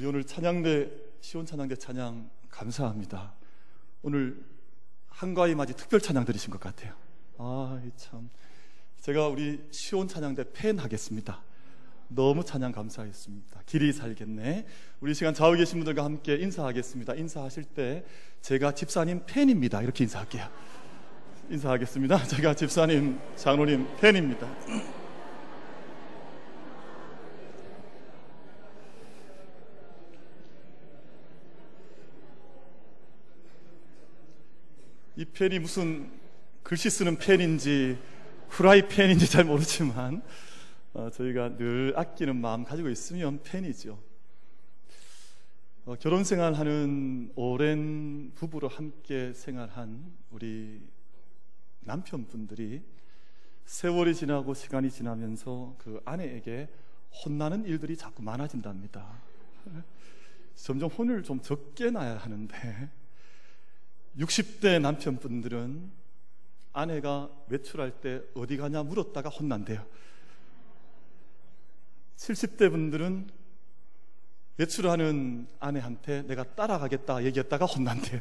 우리 오늘 찬양대, 시온 찬양대 찬양 감사합니다. 오늘 한가위 맞이 특별 찬양 드리신 것 같아요. 아, 참. 제가 우리 시온 찬양대 팬 하겠습니다. 너무 찬양 감사했습니다. 길이 살겠네. 우리 시간 좌우 계신 분들과 함께 인사하겠습니다. 인사하실 때 제가 집사님 팬입니다. 이렇게 인사할게요. 인사하겠습니다. 제가 집사님, 장로님 팬입니다. 이 펜이 무슨 글씨 쓰는 펜인지 후라이팬인지 잘 모르지만 저희가 늘 아끼는 마음 가지고 있으면 펜이죠. 결혼 생활하는 오랜 부부로 함께 생활한 우리 남편분들이 세월이 지나고 시간이 지나면서 그 아내에게 혼나는 일들이 자꾸 많아진답니다. 점점 혼을 좀 적게 나야 하는데 60대 남편분들은 아내가 외출할 때 어디 가냐 물었다가 혼난대요. 70대 분들은 외출하는 아내한테 내가 따라가겠다 얘기했다가 혼난대요.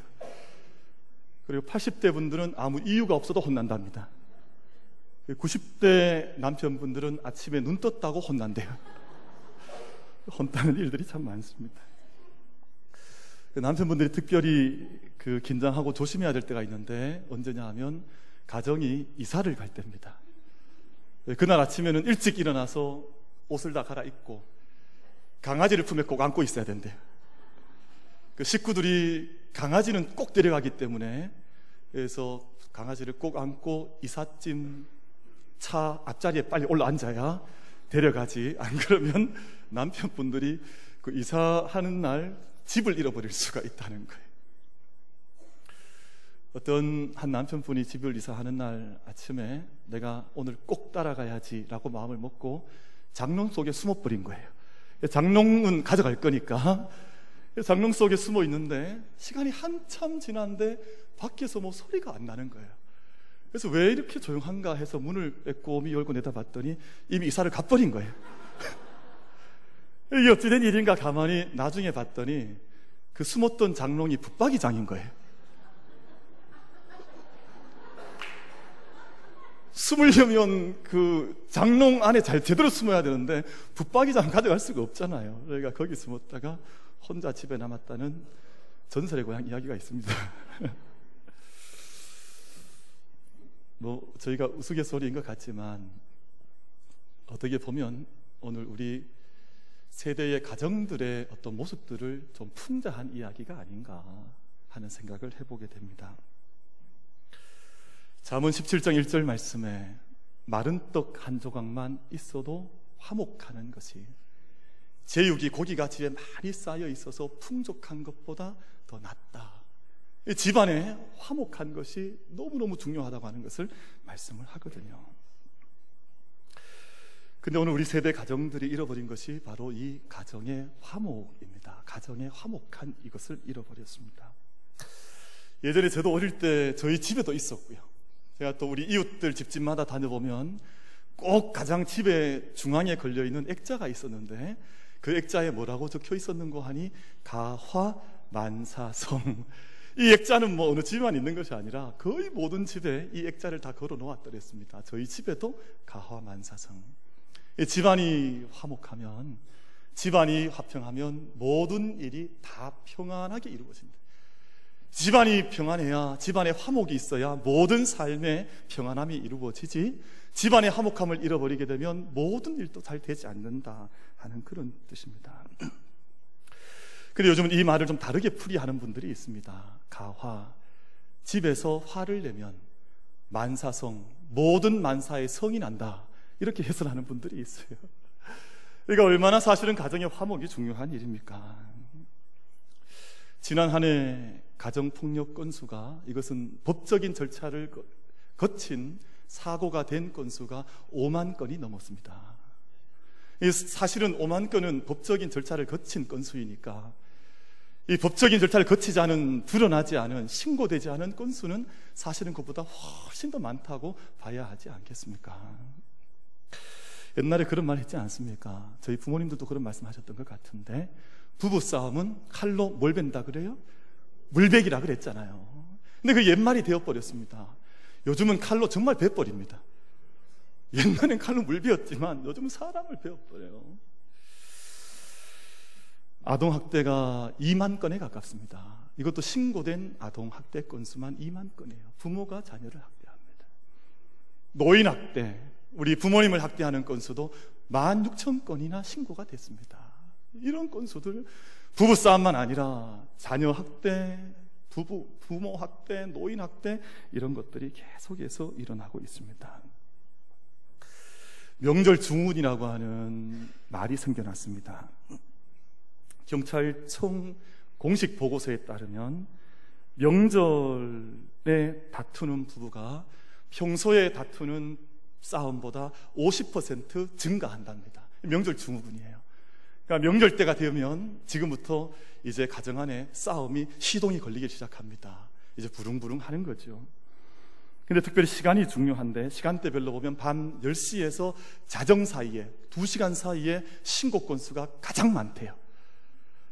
그리고 80대 분들은 아무 이유가 없어도 혼난답니다. 90대 남편분들은 아침에 눈 떴다고 혼난대요. 혼나는 일들이 참 많습니다. 남편분들이 특별히 긴장하고 조심해야 될 때가 있는데 언제냐 하면 가정이 이사를 갈 때입니다. 그날 아침에는 일찍 일어나서 옷을 다 갈아입고 강아지를 품에 꼭 안고 있어야 된대요. 그 식구들이 강아지는 꼭 데려가기 때문에 그래서 강아지를 꼭 안고 이삿짐 차 앞자리에 빨리 올라앉아야 데려가지, 안 그러면 남편분들이 그 이사하는 날 집을 잃어버릴 수가 있다는 거예요. 어떤 한 남편분이 집을 이사하는 날 아침에 내가 오늘 꼭 따라가야지 라고 마음을 먹고 장롱 속에 숨어버린 거예요. 장롱은 가져갈 거니까 장롱 속에 숨어 있는데 시간이 한참 지났는데 밖에서 뭐 소리가 안 나는 거예요. 그래서 왜 이렇게 조용한가 해서 문을 꼼꼼히 열고 내다봤더니 이미 이사를 가버린 거예요. 이게 어찌 된 일인가 가만히 나중에 봤더니 그 숨었던 장롱이 붙박이장인 거예요. 20년 그 장롱 안에 잘 제대로 숨어야 되는데 붙박이장 가져갈 수가 없잖아요. 그러니까 거기 숨었다가 혼자 집에 남았다는 전설의 고향 이야기가 있습니다. 뭐 저희가 우스갯소리인 것 같지만 어떻게 보면 오늘 우리 세대의 가정들의 어떤 모습들을 좀 풍자한 이야기가 아닌가 하는 생각을 해보게 됩니다. 잠언 17장 1절 말씀에 마른 떡 한 조각만 있어도 화목하는 것이 제육이 고기가 집에 많이 쌓여 있어서 풍족한 것보다 더 낫다. 이 집안에 화목한 것이 너무너무 중요하다고 하는 것을 말씀을 하거든요. 근데 오늘 우리 세대 가정들이 잃어버린 것이 바로 이 가정의 화목입니다. 가정의 화목한 이것을 잃어버렸습니다. 예전에 저도 어릴 때 저희 집에도 있었고요. 제가 또 우리 이웃들 집집마다 다녀보면 꼭 가장 집의 중앙에 걸려있는 액자가 있었는데 그 액자에 뭐라고 적혀 있었는고 하니 가화만사성. 이 액자는 뭐 어느 집만 있는 것이 아니라 거의 모든 집에 이 액자를 다 걸어 놓았더랬습니다. 저희 집에도 가화만사성. 집안이 화목하면, 집안이 화평하면 모든 일이 다 평안하게 이루어집니다. 집안이 평안해야, 집안에 화목이 있어야 모든 삶의 평안함이 이루어지지, 집안의 화목함을 잃어버리게 되면 모든 일도 잘 되지 않는다 하는 그런 뜻입니다. 근데 요즘은 이 말을 좀 다르게 풀이하는 분들이 있습니다. 가화, 집에서 화를 내면 만사성, 모든 만사의 성이 난다, 이렇게 해설하는 분들이 있어요. 그러니까 얼마나 사실은 가정의 화목이 중요한 일입니까? 지난 한 해 가정폭력 건수가, 이것은 법적인 절차를 거친 사고가 된 건수가 5만 건이 넘었습니다. 사실은 5만 건은 법적인 절차를 거친 건수이니까 이 법적인 절차를 거치지 않은, 드러나지 않은, 신고되지 않은 건수는 사실은 그것보다 훨씬 더 많다고 봐야 하지 않겠습니까? 옛날에 그런 말 했지 않습니까? 저희 부모님들도 그런 말씀하셨던 것 같은데, 부부싸움은 칼로 뭘 벤다 그래요? 물베기라 그랬잖아요. 근데 그 옛말이 되어버렸습니다. 요즘은 칼로 정말 베버립니다. 옛날엔 칼로 물베었지만 요즘은 사람을 베어버려요. 아동학대가 2만 건에 가깝습니다. 이것도 신고된 아동학대 건수만 2만 건이에요. 부모가 자녀를 학대합니다. 노인학대, 우리 부모님을 학대하는 건수도 16,000건이나 신고가 됐습니다. 이런 건수들, 부부싸움만 아니라 자녀 학대, 부모 학대, 노인 학대, 이런 것들이 계속해서 일어나고 있습니다. 명절 증후군이라고 하는 말이 생겨났습니다. 경찰청 공식 보고서에 따르면 명절에 다투는 부부가 평소에 다투는 싸움보다 50% 증가한답니다. 명절 증후군이에요. 그러니까 명절 때가 되면 지금부터 이제 가정 안에 싸움이 시동이 걸리기 시작합니다. 이제 부릉부릉 하는 거죠. 근데 특별히 시간이 중요한데, 시간대별로 보면 밤 10시에서 자정 사이에 2시간 사이에 신고 건수가 가장 많대요.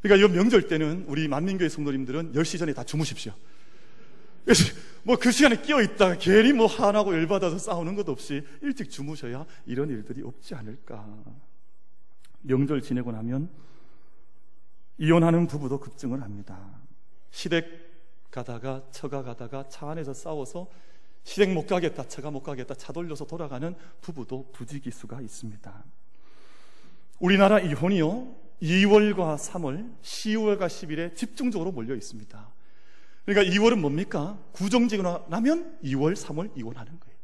그러니까 이 명절 때는 우리 만민교회 성도님들은 10시 전에 다 주무십시오. 뭐 그 시간에 끼어있다가 괜히 뭐 화나고 열받아서 싸우는 것 없이 일찍 주무셔야 이런 일들이 없지 않을까. 명절 지내고 나면 이혼하는 부부도 급증을 합니다. 시댁 가다가 처가 가다가 차 안에서 싸워서 시댁 못 가겠다, 처가 못 가겠다, 차 돌려서 돌아가는 부부도 부지기수가 있습니다. 우리나라 이혼이요, 2월과 3월, 10월과 10일에 집중적으로 몰려 있습니다. 그러니까 2월은 뭡니까? 구정지고 나면 2월, 3월 이혼하는 거예요.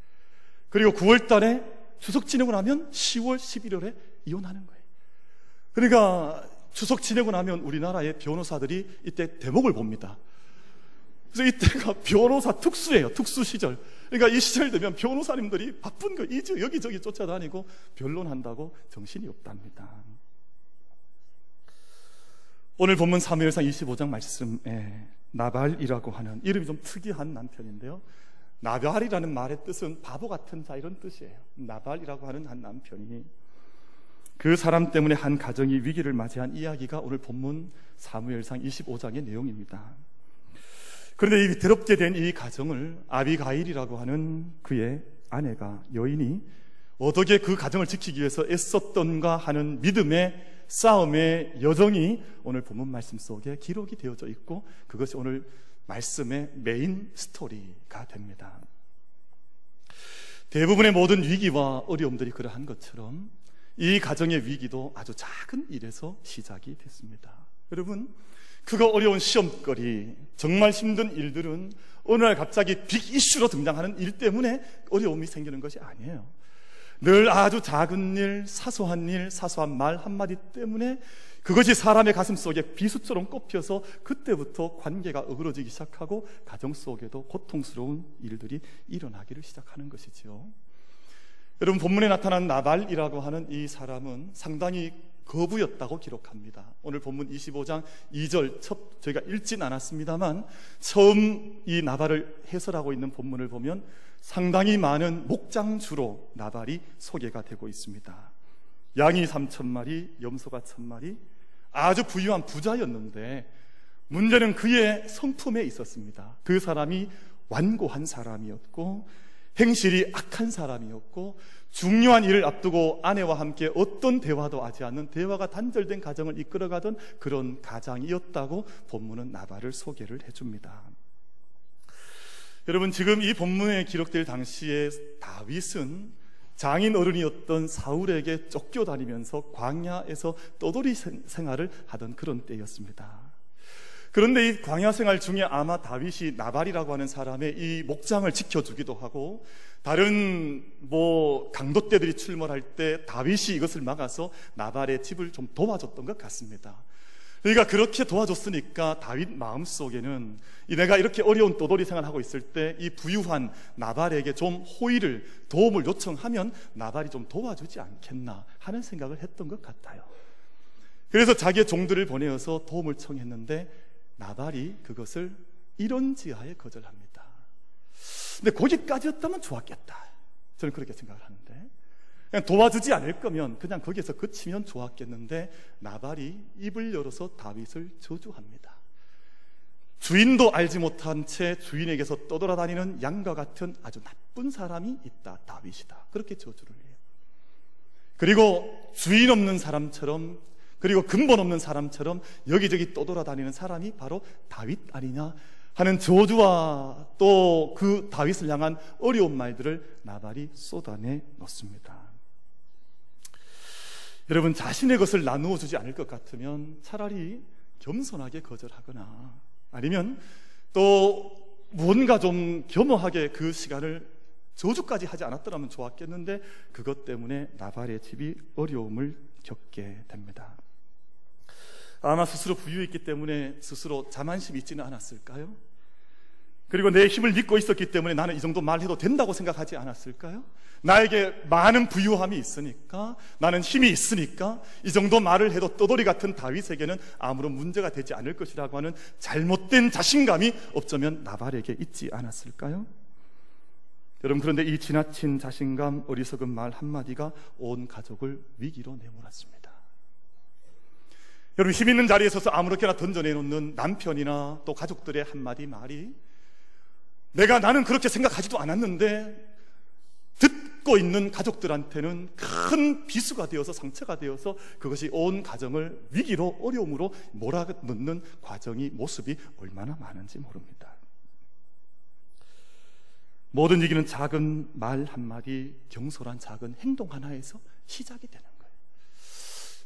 그리고 9월 달에 추석 지내고 나면 10월, 11월에 이혼하는 거예요. 그러니까 추석 지내고 나면 우리나라의 변호사들이 이때 대목을 봅니다. 그래서 이때가 변호사 특수예요. 특수 시절. 그러니까 이 시절 되면 변호사님들이 바쁜 거 여기저기 쫓아다니고 변론한다고 정신이 없답니다. 오늘 본문 사무엘상 25장 말씀에 나발이라고 하는, 이름이 좀 특이한 남편인데요, 나발이라는 말의 뜻은 바보 같은 자, 이런 뜻이에요. 나발이라고 하는 한 남편이, 그 사람 때문에 한 가정이 위기를 맞이한 이야기가 오늘 본문 사무엘상 25장의 내용입니다. 그런데 이 위태롭게 된 이 가정을 아비가일이라고 하는 그의 아내가, 여인이 어떻게 그 가정을 지키기 위해서 애썼던가 하는 믿음의 싸움의 여정이 오늘 본문 말씀 속에 기록이 되어져 있고, 그것이 오늘 말씀의 메인 스토리가 됩니다. 대부분의 모든 위기와 어려움들이 그러한 것처럼 이 가정의 위기도 아주 작은 일에서 시작이 됐습니다. 여러분, 그거 어려운 시험거리, 정말 힘든 일들은 어느 날 갑자기 빅 이슈로 등장하는 일 때문에 어려움이 생기는 것이 아니에요. 늘 아주 작은 일, 사소한 말 한마디 때문에 그것이 사람의 가슴 속에 비수처럼 꼽혀서 그때부터 관계가 어그러지기 시작하고 가정 속에도 고통스러운 일들이 일어나기를 시작하는 것이지요. 여러분, 본문에 나타난 나발이라고 하는 이 사람은 상당히 거부였다고 기록합니다. 오늘 본문 25장 2절 저희가 읽진 않았습니다만, 처음 이 나발을 해설하고 있는 본문을 보면 상당히 많은 목장주로 나발이 소개가 되고 있습니다. 양이 3,000마리, 염소가 1,000마리, 아주 부유한 부자였는데 문제는 그의 성품에 있었습니다. 그 사람이 완고한 사람이었고 행실이 악한 사람이었고, 중요한 일을 앞두고 아내와 함께 어떤 대화도 하지 않는, 대화가 단절된 가정을 이끌어가던 그런 가장이었다고 본문은 나발을 소개를 해줍니다. 여러분, 지금 이 본문에 기록될 당시에 다윗은 장인 어른이었던 사울에게 쫓겨다니면서 광야에서 떠돌이 생활을 하던 그런 때였습니다. 그런데 이 광야 생활 중에 아마 다윗이 나발이라고 하는 사람의 이 목장을 지켜주기도 하고, 다른 강도떼들이 출몰할 때 다윗이 이것을 막아서 나발의 집을 좀 도와줬던 것 같습니다. 그러니까 그렇게 도와줬으니까 다윗 마음속에는 내가 이렇게 어려운 도돌이 생활하고 있을 때 이 부유한 나발에게 좀 호의를, 도움을 요청하면 나발이 좀 도와주지 않겠나 하는 생각을 했던 것 같아요. 그래서 자기의 종들을 보내어서 도움을 청했는데 나발이 그것을 이런지하에 거절합니다. 근데 거기까지였다면 좋았겠다, 저는 그렇게 생각을 하는데, 그냥 도와주지 않을 거면 그냥 거기에서 그치면 좋았겠는데 나발이 입을 열어서 다윗을 저주합니다. 주인도 알지 못한 채 주인에게서 떠돌아다니는 양과 같은 아주 나쁜 사람이 있다, 다윗이다. 그렇게 저주를 해요. 그리고 주인 없는 사람처럼, 그리고 근본 없는 사람처럼 여기저기 떠돌아다니는 사람이 바로 다윗 아니냐 하는 저주와 또 그 다윗을 향한 어려운 말들을 나발이 쏟아내 놓습니다. 여러분, 자신의 것을 나누어 주지 않을 것 같으면 차라리 겸손하게 거절하거나 아니면 또 무언가 좀 겸허하게 그 시간을 저주까지 하지 않았더라면 좋았겠는데 그것 때문에 나발의 집이 어려움을 겪게 됩니다. 아마 스스로 부유했기 때문에 스스로 자만심이 있지는 않았을까요? 그리고 내 힘을 믿고 있었기 때문에 나는 이 정도 말해도 된다고 생각하지 않았을까요? 나에게 많은 부유함이 있으니까, 나는 힘이 있으니까 이 정도 말을 해도 떠돌이 같은 다윗에게는 아무런 문제가 되지 않을 것이라고 하는 잘못된 자신감이 어쩌면 나발에게 있지 않았을까요? 여러분, 그런데 이 지나친 자신감, 어리석은 말 한마디가 온 가족을 위기로 내몰았습니다. 여러분, 힘 있는 자리에 서서 아무렇게나 던져내놓는 남편이나 또 가족들의 한마디 말이 나는 그렇게 생각하지도 않았는데 듣고 있는 가족들한테는 큰 비수가 되어서, 상처가 되어서 그것이 온 가정을 위기로, 어려움으로 몰아넣는 과정이, 모습이 얼마나 많은지 모릅니다. 모든 위기는 작은 말 한마디, 경솔한 작은 행동 하나에서 시작이 되는 거예요.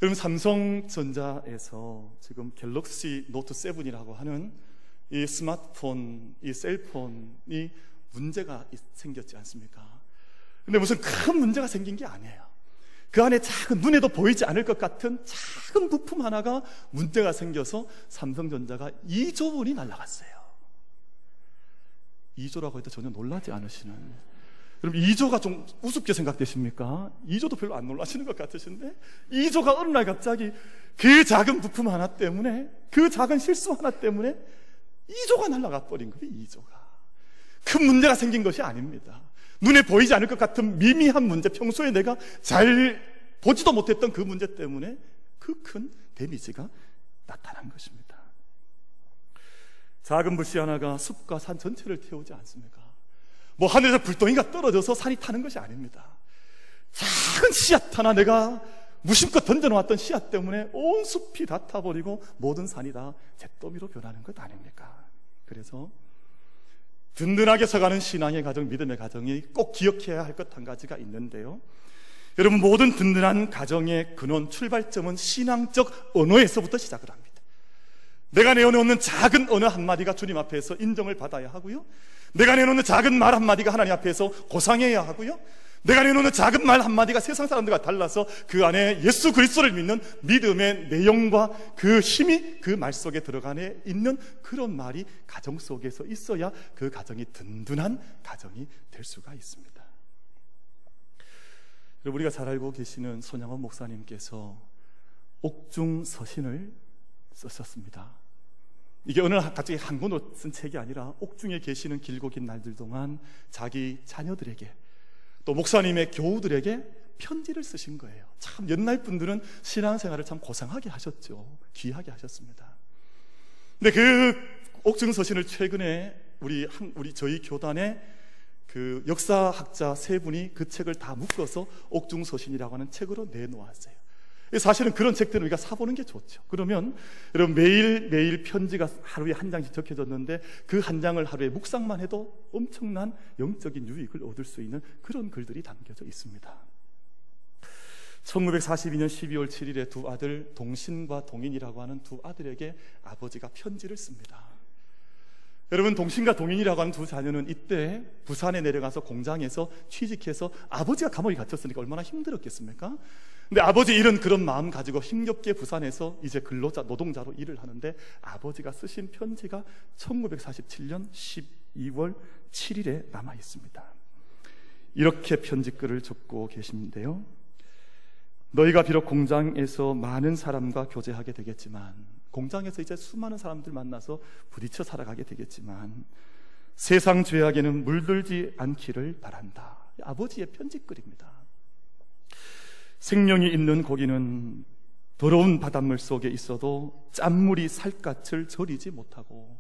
여러분, 삼성전자에서 지금 갤럭시 노트 7이라고 하는 이 스마트폰, 이 셀폰이 문제가 생겼지 않습니까? 근데 무슨 큰 문제가 생긴 게 아니에요. 그 안에 작은, 눈에도 보이지 않을 것 같은 작은 부품 하나가 문제가 생겨서 삼성전자가 2조 원이 날아갔어요. 2조라고 해도 전혀 놀라지 않으시는, 여러분, 2조가 좀 우습게 생각되십니까? 2조도 별로 안 놀라시는 것 같으신데 2조가 어느 날 갑자기 그 작은 부품 하나 때문에, 그 작은 실수 하나 때문에 2조가 날아가 버린 거예요. 2조가 큰 문제가 생긴 것이 아닙니다. 눈에 보이지 않을 것 같은 미미한 문제, 평소에 내가 잘 보지도 못했던 그 문제 때문에 그 큰 데미지가 나타난 것입니다. 작은 불씨 하나가 숲과 산 전체를 태우지 않습니까? 하늘에서 불덩이가 떨어져서 산이 타는 것이 아닙니다. 작은 씨앗 하나, 내가 무심껏 던져놓았던 씨앗 때문에 온 숲이 다 타버리고 모든 산이 다 잿더미로 변하는 것 아닙니까? 그래서 든든하게 서가는 신앙의 가정, 믿음의 가정이 꼭 기억해야 할 것 한 가지가 있는데요, 여러분, 모든 든든한 가정의 근원, 출발점은 신앙적 언어에서부터 시작을 합니다. 내가 내어놓는 작은 언어 한마디가 주님 앞에서 인정을 받아야 하고요, 내가 내놓는 작은 말 한마디가 하나님 앞에서 고상해야 하고요, 내가 내놓는 작은 말 한마디가 세상 사람들과 달라서 그 안에 예수 그리스도를 믿는 믿음의 내용과 그 힘이 그 말 속에 들어가네 있는 그런 말이 가정 속에서 있어야 그 가정이 든든한 가정이 될 수가 있습니다. 여러분, 우리가 잘 알고 계시는 손양원 목사님께서 옥중서신을 썼었습니다. 이게 어느 날 갑자기 한 권으로 쓴 책이 아니라 옥중에 계시는 길고 긴 날들 동안 자기 자녀들에게, 또 목사님의 교우들에게 편지를 쓰신 거예요. 참 옛날 분들은 신앙생활을 참 고상하게 하셨죠. 귀하게 하셨습니다. 근데 그 옥중서신을 최근에 저희 교단의 그 역사학자 세 분이 그 책을 다 묶어서 옥중서신이라고 하는 책으로 내놓았어요. 사실은 그런 책들은 우리가 사보는 게 좋죠. 그러면 여러분, 매일매일 편지가 하루에 한 장씩 적혀졌는데 그 한 장을 하루에 묵상만 해도 엄청난 영적인 유익을 얻을 수 있는 그런 글들이 담겨져 있습니다. 1942년 12월 7일에 두 아들, 동신과 동인이라고 하는 두 아들에게 아버지가 편지를 씁니다. 여러분, 동신과 동인이라고 하는 두 자녀는 이때 부산에 내려가서 공장에서 취직해서, 아버지가 감옥에 갇혔으니까 얼마나 힘들었겠습니까? 근데 아버지 일은 그런 마음 가지고 힘겹게 부산에서 이제 근로자, 노동자로 일을 하는데 아버지가 쓰신 편지가 1947년 12월 7일에 남아 있습니다. 이렇게 편지글을 적고 계신데요, 너희가 비록 공장에서 많은 사람과 교제하게 되겠지만, 공장에서 이제 수많은 사람들 만나서 부딪혀 살아가게 되겠지만 세상 죄악에는 물들지 않기를 바란다. 아버지의 편지글입니다. 생명이 있는 고기는 더러운 바닷물 속에 있어도 짠물이 살갗을 저리지 못하고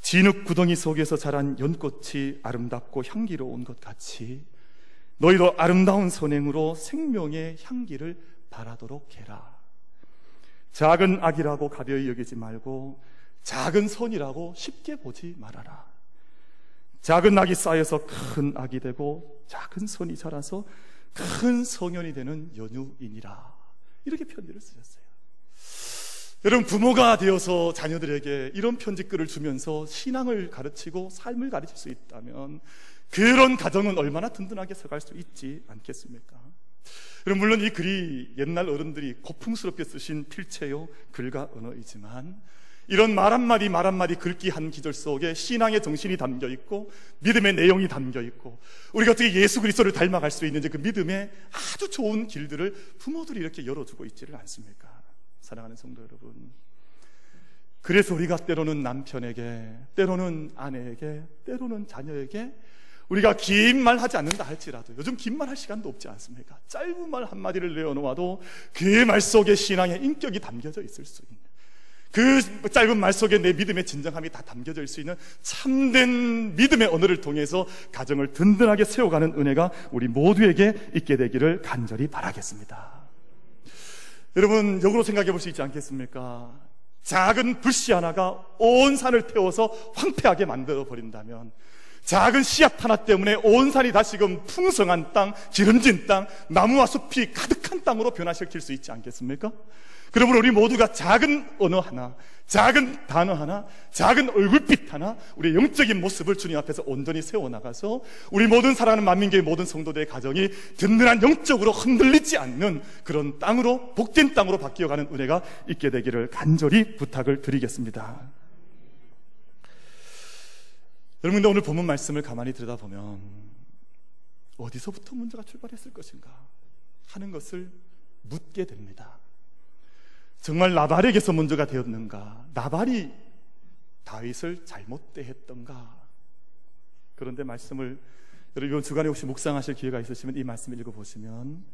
진흙 구덩이 속에서 자란 연꽃이 아름답고 향기로운 것 같이 너희도 아름다운 선행으로 생명의 향기를 바라도록 해라. 작은 악이라고 가벼이 여기지 말고 작은 선이라고 쉽게 보지 말아라. 작은 악이 쌓여서 큰 악이 되고 작은 선이 자라서 큰 성현이 되는 연유이니라. 이렇게 편지를 쓰셨어요. 여러분, 부모가 되어서 자녀들에게 이런 편지글을 주면서 신앙을 가르치고 삶을 가르칠 수 있다면 그런 가정은 얼마나 든든하게 서갈 수 있지 않겠습니까? 여러분, 물론 이 글이 옛날 어른들이 고풍스럽게 쓰신 필체요 글과 언어이지만 이런 말 한마디 말 한마디 글귀 한 기절 속에 신앙의 정신이 담겨있고 믿음의 내용이 담겨있고 우리가 어떻게 예수 그리스도를 닮아갈 수 있는지 그 믿음의 아주 좋은 길들을 부모들이 이렇게 열어주고 있지를 않습니까? 사랑하는 성도 여러분, 그래서 우리가 때로는 남편에게, 때로는 아내에게, 때로는 자녀에게 우리가 긴 말 하지 않는다 할지라도 요즘 긴 말 할 시간도 없지 않습니까? 짧은 말 한마디를 내어놓아도 그 말 속에 신앙의 인격이 담겨져 있을 수 있는, 그 짧은 말 속에 내 믿음의 진정함이 다 담겨져 있을 수 있는 참된 믿음의 언어를 통해서 가정을 든든하게 세워가는 은혜가 우리 모두에게 있게 되기를 간절히 바라겠습니다. 여러분, 역으로 생각해 볼 수 있지 않겠습니까? 작은 불씨 하나가 온 산을 태워서 황폐하게 만들어 버린다면, 작은 씨앗 하나 때문에 온 산이 다시금 풍성한 땅, 기름진 땅, 나무와 숲이 가득한 땅으로 변화시킬 수 있지 않겠습니까? 그러므로 우리 모두가 작은 언어 하나, 작은 단어 하나, 작은 얼굴빛 하나, 우리의 영적인 모습을 주님 앞에서 온전히 세워나가서 우리 모든 사랑하는 만민교의 모든 성도들의 가정이 든든한 영적으로 흔들리지 않는 그런 땅으로, 복된 땅으로 바뀌어가는 은혜가 있게 되기를 간절히 부탁을 드리겠습니다. 여러분, 근데 오늘 본문 말씀을 가만히 들여다보면 어디서부터 문제가 출발했을 것인가 하는 것을 묻게 됩니다. 정말 나발에게서 문제가 되었는가? 나발이 다윗을 잘못 대했던가? 그런데 말씀을, 여러분 이번 주간에 혹시 묵상하실 기회가 있으시면 이 말씀을 읽어보시면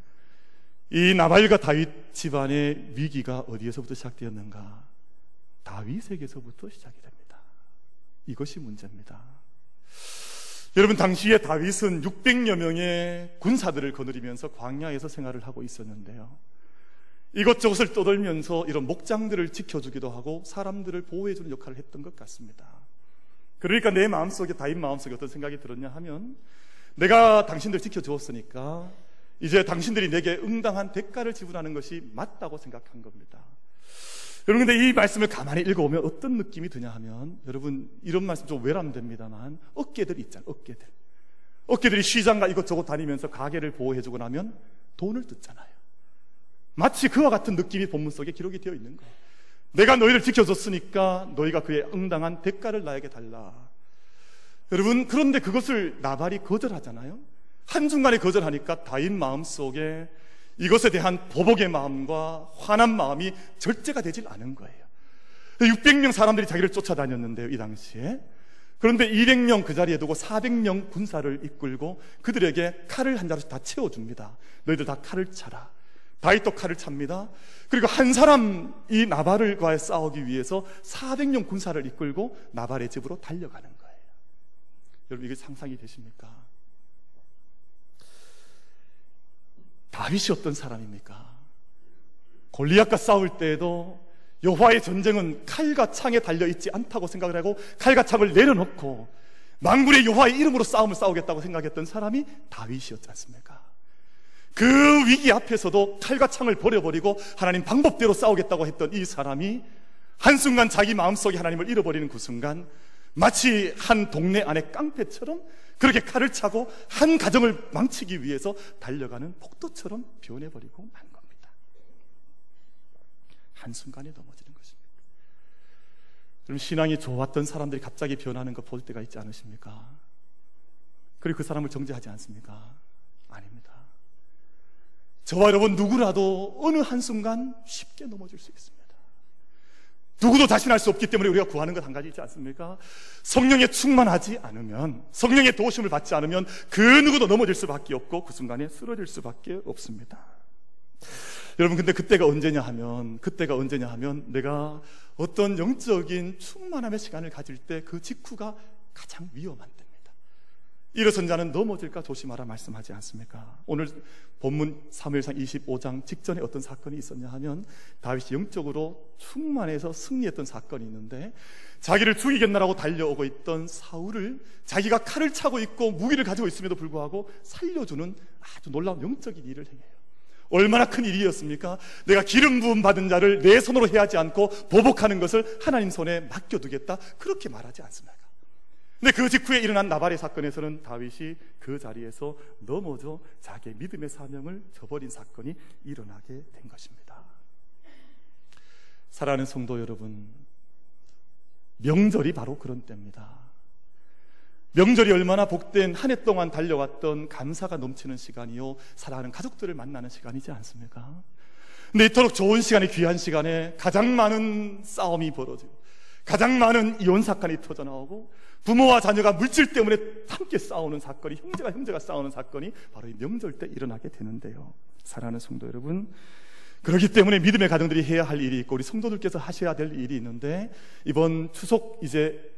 이 나발과 다윗 집안의 위기가 어디에서부터 시작되었는가? 다윗에게서부터 시작이 됩니다. 이것이 문제입니다. 여러분, 당시에 다윗은 600여 명의 군사들을 거느리면서 광야에서 생활을 하고 있었는데요, 이것저것을 떠돌면서 이런 목장들을 지켜주기도 하고 사람들을 보호해주는 역할을 했던 것 같습니다. 그러니까 내 마음속에, 다윗 마음속에 어떤 생각이 들었냐 하면, 내가 당신들 지켜주었으니까 이제 당신들이 내게 응당한 대가를 지불하는 것이 맞다고 생각한 겁니다. 여러분, 근데 이 말씀을 가만히 읽어보면 어떤 느낌이 드냐 하면, 여러분 이런 말씀 좀 외람됩니다만 어깨들 있잖아요, 어깨들. 어깨들이 시장과 이것저것 다니면서 가게를 보호해주고 나면 돈을 뜯잖아요. 마치 그와 같은 느낌이 본문 속에 기록이 되어 있는 거예요. 내가 너희를 지켜줬으니까 너희가 그에 응당한 대가를 나에게 달라. 여러분, 그런데 그것을 나발이 거절하잖아요. 한순간에 거절하니까 다윗 마음속에 이것에 대한 보복의 마음과 화난 마음이 절제가 되질 않은 거예요. 600명 사람들이 자기를 쫓아다녔는데요, 이 당시에. 그런데 200명 그 자리에 두고 400명 군사를 이끌고 그들에게 칼을 한 자루씩 다 채워줍니다. 너희들 다 칼을 차라. 다윗도 칼을 찹니다. 그리고 한 사람이 나발과 싸우기 위해서 400명 군사를 이끌고 나발의 집으로 달려가는 거예요. 여러분, 이게 상상이 되십니까? 다윗이 어떤 사람입니까? 골리앗과 싸울 때에도 여호와의 전쟁은 칼과 창에 달려있지 않다고 생각을 하고 칼과 창을 내려놓고 만군의 여호와의 이름으로 싸움을 싸우겠다고 생각했던 사람이 다윗이었지 않습니까? 그 위기 앞에서도 칼과 창을 버려버리고 하나님 방법대로 싸우겠다고 했던 이 사람이 한순간 자기 마음속에 하나님을 잃어버리는 그 순간, 마치 한 동네 안의 깡패처럼 그렇게 칼을 차고 한 가정을 망치기 위해서 달려가는 폭도처럼 변해버리고 만 겁니다. 한순간에 넘어지는 것입니다. 그럼 신앙이 좋았던 사람들이 갑자기 변하는 거 볼 때가 있지 않으십니까? 그리고 그 사람을 정죄하지 않습니까? 아닙니다. 저와 여러분 누구라도 어느 한순간 쉽게 넘어질 수 있습니다. 누구도 자신할 수 없기 때문에 우리가 구하는 것 한 가지 있지 않습니까? 성령에 충만하지 않으면, 성령의 도우심을 받지 않으면 그 누구도 넘어질 수밖에 없고 그 순간에 쓰러질 수밖에 없습니다. 여러분, 근데 그때가 언제냐 하면 내가 어떤 영적인 충만함의 시간을 가질 때 그 직후가 가장 위험한 때입니다. 일어선 자는 넘어질까 조심하라 말씀하지 않습니까? 오늘 본문 사무엘상 25장 직전에 어떤 사건이 있었냐 하면, 다윗이 영적으로 충만해서 승리했던 사건이 있는데, 자기를 죽이겠나라고 달려오고 있던 사울을 자기가 칼을 차고 있고 무기를 가지고 있음에도 불구하고 살려주는 아주 놀라운 영적인 일을 행해요. 얼마나 큰 일이었습니까? 내가 기름 부음 받은 자를 내 손으로 해하지 않고 보복하는 것을 하나님 손에 맡겨두겠다, 그렇게 말하지 않습니까? 근데 그 직후에 일어난 나발의 사건에서는 다윗이 그 자리에서 넘어져 자기의 믿음의 사명을 저버린 사건이 일어나게 된 것입니다. 사랑하는 성도 여러분, 명절이 바로 그런 때입니다. 명절이 얼마나 복된 한 해 동안 달려왔던 감사가 넘치는 시간이요, 사랑하는 가족들을 만나는 시간이지 않습니까? 근데 이토록 좋은 시간에, 귀한 시간에 가장 많은 싸움이 벌어지고, 가장 많은 이혼 사건이 터져나오고, 부모와 자녀가 물질 때문에 함께 싸우는 사건이, 형제가 싸우는 사건이 바로 이 명절 때 일어나게 되는데요, 사랑하는 성도 여러분, 그렇기 때문에 믿음의 가정들이 해야 할 일이 있고 우리 성도들께서 하셔야 될 일이 있는데, 이번 추석,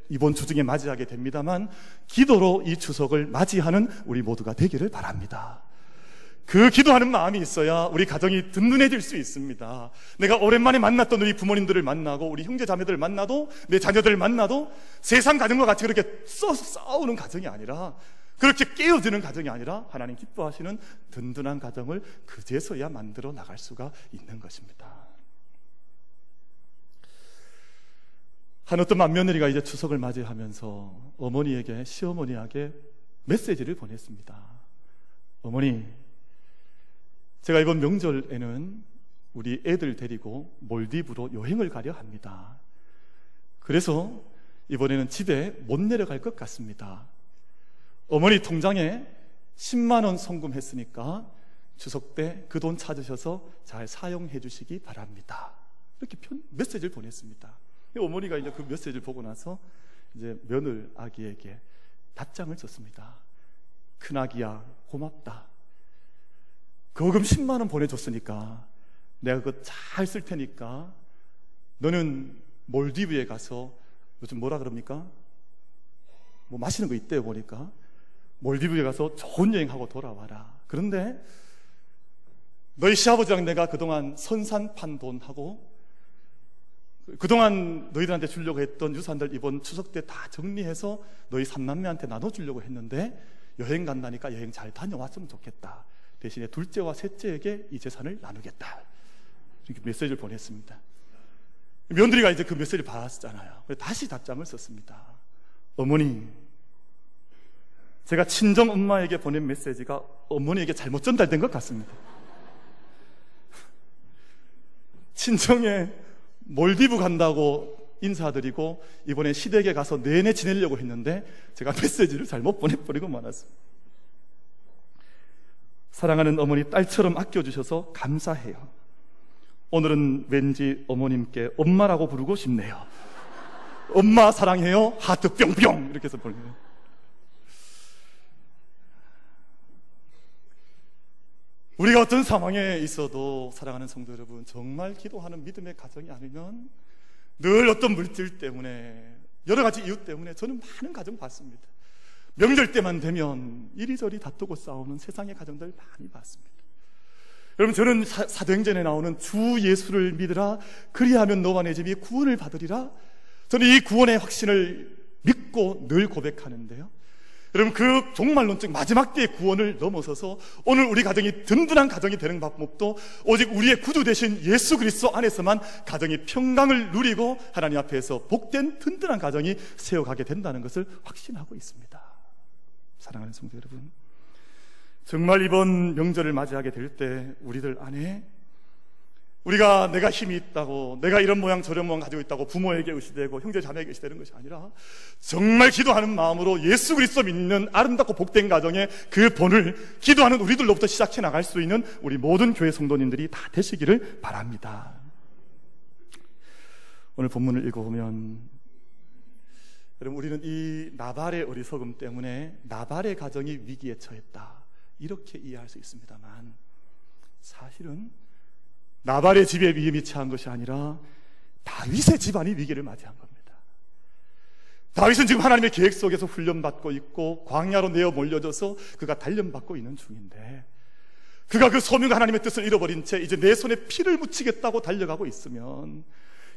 이번 주중에 맞이하게 됩니다만, 기도로 이 추석을 맞이하는 우리 모두가 되기를 바랍니다. 그 기도하는 마음이 있어야 우리 가정이 든든해질 수 있습니다. 내가 오랜만에 만났던 우리 부모님들을 만나고, 우리 형제 자매들을 만나도, 내 자녀들을 만나도, 세상 가정과 같이 그렇게 싸우는 가정이 아니라, 그렇게 깨어지는 가정이 아니라 하나님 기뻐하시는 든든한 가정을 그제서야 만들어 나갈 수가 있는 것입니다. 한 어떤 맏며느리가 이제 추석을 맞이하면서 어머니에게, 시어머니에게 메시지를 보냈습니다. 어머니, 제가 이번 명절에는 우리 애들 데리고 몰디브로 여행을 가려 합니다. 그래서 이번에는 집에 못 내려갈 것 같습니다. 어머니 통장에 10만 원 송금했으니까 추석 때 그 돈 찾으셔서 잘 사용해 주시기 바랍니다. 이렇게 메시지를 보냈습니다. 어머니가 이제 그 메시지를 보고 나서 이제 며느리 아기에게 답장을 썼습니다. 큰아기야, 고맙다. 거금 10만 원 보내줬으니까 내가 그거 잘 쓸 테니까 너는 몰디브에 가서, 요즘 뭐라 그럽니까? 뭐 마시는 거 있대요, 보니까. 몰디브에 가서 좋은 여행하고 돌아와라. 그런데 너희 시아버지랑 내가 그동안 선산 판 돈하고, 그동안 너희들한테 주려고 했던 유산들 이번 추석 때 다 정리해서 너희 삼남매한테 나눠주려고 했는데, 여행 간다니까 여행 잘 다녀왔으면 좋겠다. 대신에 둘째와 셋째에게 이 재산을 나누겠다. 이렇게 메시지를 보냈습니다. 며느리가 이제 그 메시지를 받았잖아요. 다시 답장을 썼습니다. 어머니, 제가 친정 엄마에게 보낸 메시지가 어머니에게 잘못 전달된 것 같습니다. 친정에 몰디브 간다고 인사드리고 이번에 시댁에 가서 내내 지내려고 했는데 제가 메시지를 잘못 보내버리고 말았습니다. 사랑하는 어머니, 딸처럼 아껴주셔서 감사해요. 오늘은 왠지 어머님께 엄마라고 부르고 싶네요. 엄마 사랑해요, 하트 뿅뿅, 이렇게 해서 보내요. 우리가 어떤 상황에 있어도, 사랑하는 성도 여러분, 정말 기도하는 믿음의 가정이 아니면 늘 어떤 물질 때문에, 여러 가지 이유 때문에, 저는 많은 가정 봤습니다. 명절 때만 되면 이리저리 다투고 싸우는 세상의 가정들 많이 봤습니다. 여러분, 저는 사도행전에 나오는 주 예수를 믿으라, 그리하면 너와 내 집이 구원을 받으리라, 저는 이 구원의 확신을 믿고 늘 고백하는데요, 여러분, 그 종말론적 마지막 때의 구원을 넘어서서 오늘 우리 가정이 든든한 가정이 되는 방법도 오직 우리의 구주 되신 예수 그리스도 안에서만 가정이 평강을 누리고 하나님 앞에서 복된 든든한 가정이 세워가게 된다는 것을 확신하고 있습니다. 사랑하는 성도 여러분, 정말 이번 명절을 맞이하게 될 때 우리들 안에, 우리가 내가 힘이 있다고, 내가 이런 모양 저런 모양 가지고 있다고 부모에게 의시되고 형제 자매에게 의시되는 것이 아니라, 정말 기도하는 마음으로 예수 그리스도 믿는 아름답고 복된 가정의 그 본을 기도하는 우리들로부터 시작해 나갈 수 있는 우리 모든 교회 성도님들이 다 되시기를 바랍니다. 오늘 본문을 읽어보면 여러분, 우리는 이 나발의 어리석음 때문에 나발의 가정이 위기에 처했다, 이렇게 이해할 수 있습니다만, 사실은 나발의 집에 위험이 처한 것이 아니라 다윗의 집안이 위기를 맞이한 겁니다. 다윗은 지금 하나님의 계획 속에서 훈련받고 있고 광야로 내어 몰려져서 그가 단련받고 있는 중인데, 그가 그 소명과 하나님의 뜻을 잃어버린 채 이제 내 손에 피를 묻히겠다고 달려가고 있으면,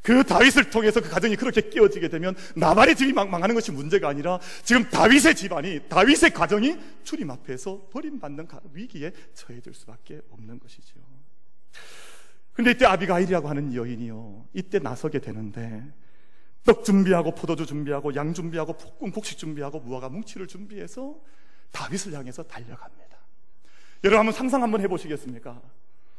그 다윗을 통해서 그 가정이 그렇게 깨어지게 되면 나발의 집이 망하는 것이 문제가 아니라 지금 다윗의 집안이, 다윗의 가정이 주님 앞에서 버림받는 위기에 처해질 수밖에 없는 것이죠. 그런데 이때 아비가일이라고 하는 여인이요, 이때 나서게 되는데, 떡 준비하고 포도주 준비하고 양 준비하고 곡식 준비하고 무화과 뭉치를 준비해서 다윗을 향해서 달려갑니다. 여러분, 한번 상상 한번 해보시겠습니까?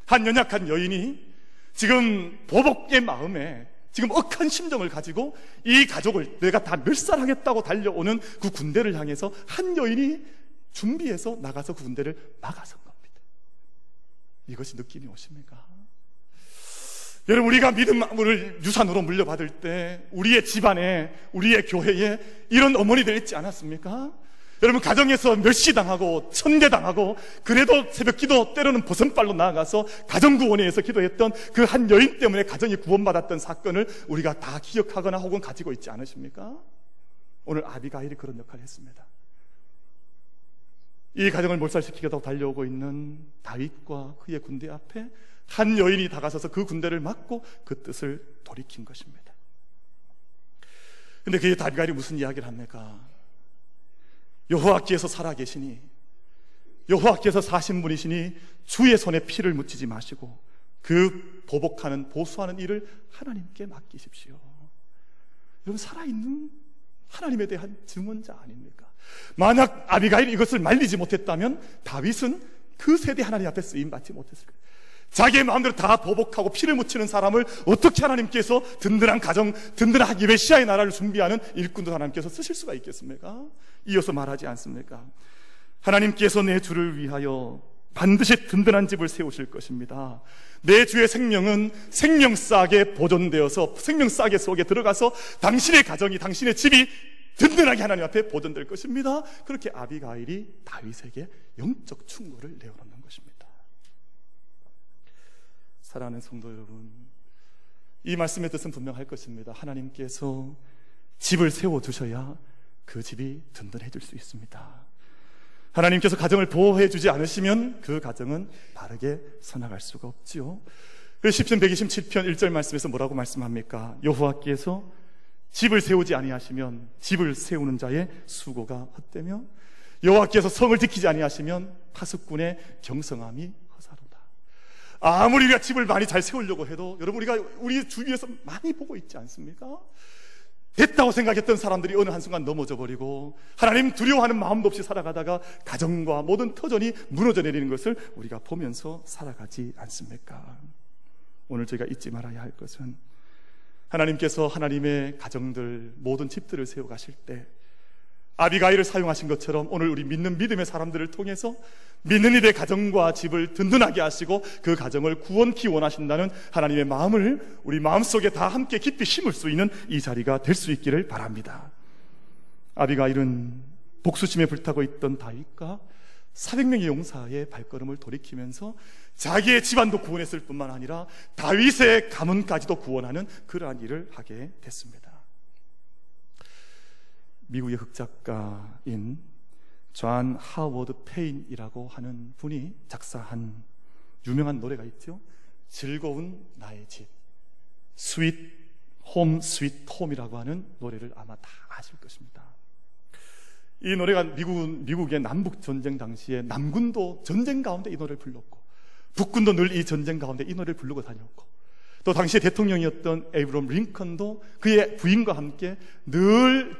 한 연약한 여인이 지금 보복의 마음에, 지금 억한 심정을 가지고 이 가족을 내가 다 멸살하겠다고 달려오는 그 군대를 향해서 한 여인이 준비해서 나가서 그 군대를 막아선 겁니다. 이것이 느낌이 오십니까? 여러분, 우리가 믿음을 유산으로 물려받을 때 우리의 집안에, 우리의 교회에 이런 어머니들 있지 않았습니까? 여러분, 가정에서 멸시당하고 천대당하고 그래도 새벽기도 때로는 버선발로 나아가서 가정구원회에서 기도했던 그 한 여인 때문에 가정이 구원받았던 사건을 우리가 다 기억하거나 혹은 가지고 있지 않으십니까? 오늘 아비가일이 그런 역할을 했습니다. 이 가정을 몰살시키겠다고 달려오고 있는 다윗과 그의 군대 앞에 한 여인이 다가서서 그 군대를 막고 그 뜻을 돌이킨 것입니다. 근데 그의 아비가일이 무슨 이야기를 합니까? 여호와께서 살아계시니, 여호와께서 사신 분이시니 주의 손에 피를 묻히지 마시고 그 보복하는, 보수하는 일을 하나님께 맡기십시오. 여러분, 살아있는 하나님에 대한 증언자 아닙니까? 만약 아비가일이 이것을 말리지 못했다면 다윗은 그 세대 하나님 앞에 쓰임받지 못했을 거예요. 자기의 마음대로 다 보복하고 피를 묻히는 사람을 어떻게 하나님께서 든든한 가정, 든든하게 메시아의 나라를 준비하는 일꾼도 하나님께서 쓰실 수가 있겠습니까? 이어서 말하지 않습니까? 하나님께서 내 주를 위하여 반드시 든든한 집을 세우실 것입니다. 내 주의 생명은 생명싹에 보존되어서 생명싹의 속에 들어가서 당신의 가정이, 당신의 집이 든든하게 하나님 앞에 보존될 것입니다. 그렇게 아비가일이 다윗에게 영적 충고를 내어놓는 것입니다. 사랑하는 성도 여러분, 이 말씀의 뜻은 분명할 것입니다. 하나님께서 집을 세워두셔야 그 집이 든든해질 수 있습니다. 하나님께서 가정을 보호해주지 않으시면 그 가정은 바르게 서나갈 수가 없지요. 그래서 시편 127편 1절 말씀에서 뭐라고 말씀합니까? 여호와께서 집을 세우지 아니하시면 집을 세우는 자의 수고가 헛되며, 여호와께서 성을 지키지 아니하시면 파수꾼의 경성함이. 아무리 우리가 집을 많이 잘 세우려고 해도, 여러분, 우리가 우리 주위에서 많이 보고 있지 않습니까? 됐다고 생각했던 사람들이 어느 한순간 넘어져 버리고 하나님 두려워하는 마음도 없이 살아가다가 가정과 모든 터전이 무너져 내리는 것을 우리가 보면서 살아가지 않습니까? 오늘 저희가 잊지 말아야 할 것은, 하나님께서 하나님의 가정들, 모든 집들을 세워가실 때 아비가일을 사용하신 것처럼 오늘 우리 믿는 믿음의 사람들을 통해서 믿는 이들의 가정과 집을 든든하게 하시고 그 가정을 구원케 원하신다는 하나님의 마음을 우리 마음속에 다 함께 깊이 심을 수 있는 이 자리가 될 수 있기를 바랍니다. 아비가일은 복수심에 불타고 있던 다윗과 400명의 용사의 발걸음을 돌이키면서 자기의 집안도 구원했을 뿐만 아니라 다윗의 가문까지도 구원하는 그러한 일을 하게 됐습니다. 미국의 극작가인 존 하워드 페인이라고 하는 분이 작사한 유명한 노래가 있죠. 즐거운 나의 집, 스윗 홈 스윗 홈이라고 하는 노래를 아마 다 아실 것입니다. 이 노래가 미국의 남북 전쟁 당시에 남군도 전쟁 가운데 이 노래를 불렀고, 북군도 늘 이 전쟁 가운데 이 노래를 부르고 다녔고, 또 당시에 대통령이었던 에이브럼 링컨도 그의 부인과 함께 늘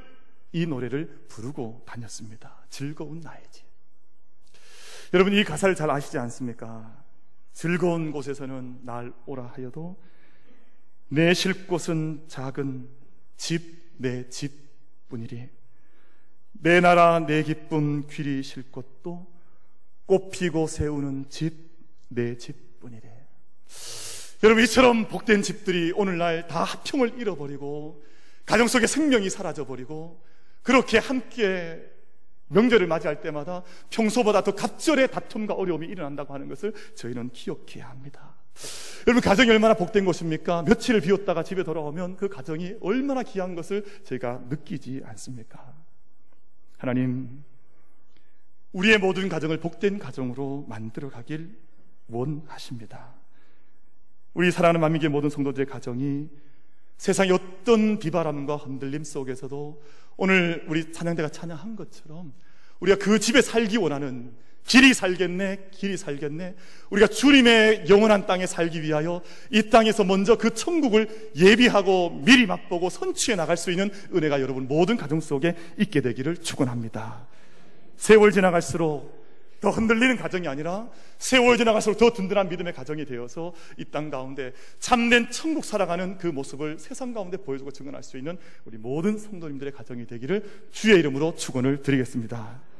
이 노래를 부르고 다녔습니다. 즐거운 나의 집. 여러분, 이 가사를 잘 아시지 않습니까? 즐거운 곳에서는 날 오라 하여도 내 쉴 곳은 작은 집 내 집뿐이리, 내 나라 내 기쁨 귀리 쉴 곳도 꽃 피고 세우는 집 내 집뿐이리. 여러분, 이처럼 복된 집들이 오늘날 다 화평을 잃어버리고 가정 속에 생명이 사라져버리고, 그렇게 함께 명절을 맞이할 때마다 평소보다 더 갑절의 다툼과 어려움이 일어난다고 하는 것을 저희는 기억해야 합니다. 여러분, 가정이 얼마나 복된 것입니까? 며칠을 비웠다가 집에 돌아오면 그 가정이 얼마나 귀한 것을 저희가 느끼지 않습니까? 하나님, 우리의 모든 가정을 복된 가정으로 만들어가길 원하십니다. 우리 사랑하는 만민교회 모든 성도들의 가정이 세상의 어떤 비바람과 흔들림 속에서도 오늘 우리 찬양대가 찬양한 것처럼 우리가 그 집에 살기 원하는, 길이 살겠네, 길이 살겠네, 우리가 주님의 영원한 땅에 살기 위하여 이 땅에서 먼저 그 천국을 예비하고 미리 맛보고 선취해 나갈 수 있는 은혜가 여러분 모든 가정 속에 있게 되기를 축원합니다. 세월 지나갈수록 더 흔들리는 가정이 아니라 세월 지나갈수록 더 든든한 믿음의 가정이 되어서 이 땅 가운데 참된 천국 살아가는 그 모습을 세상 가운데 보여주고 증언할 수 있는 우리 모든 성도님들의 가정이 되기를 주의 이름으로 축원을 드리겠습니다.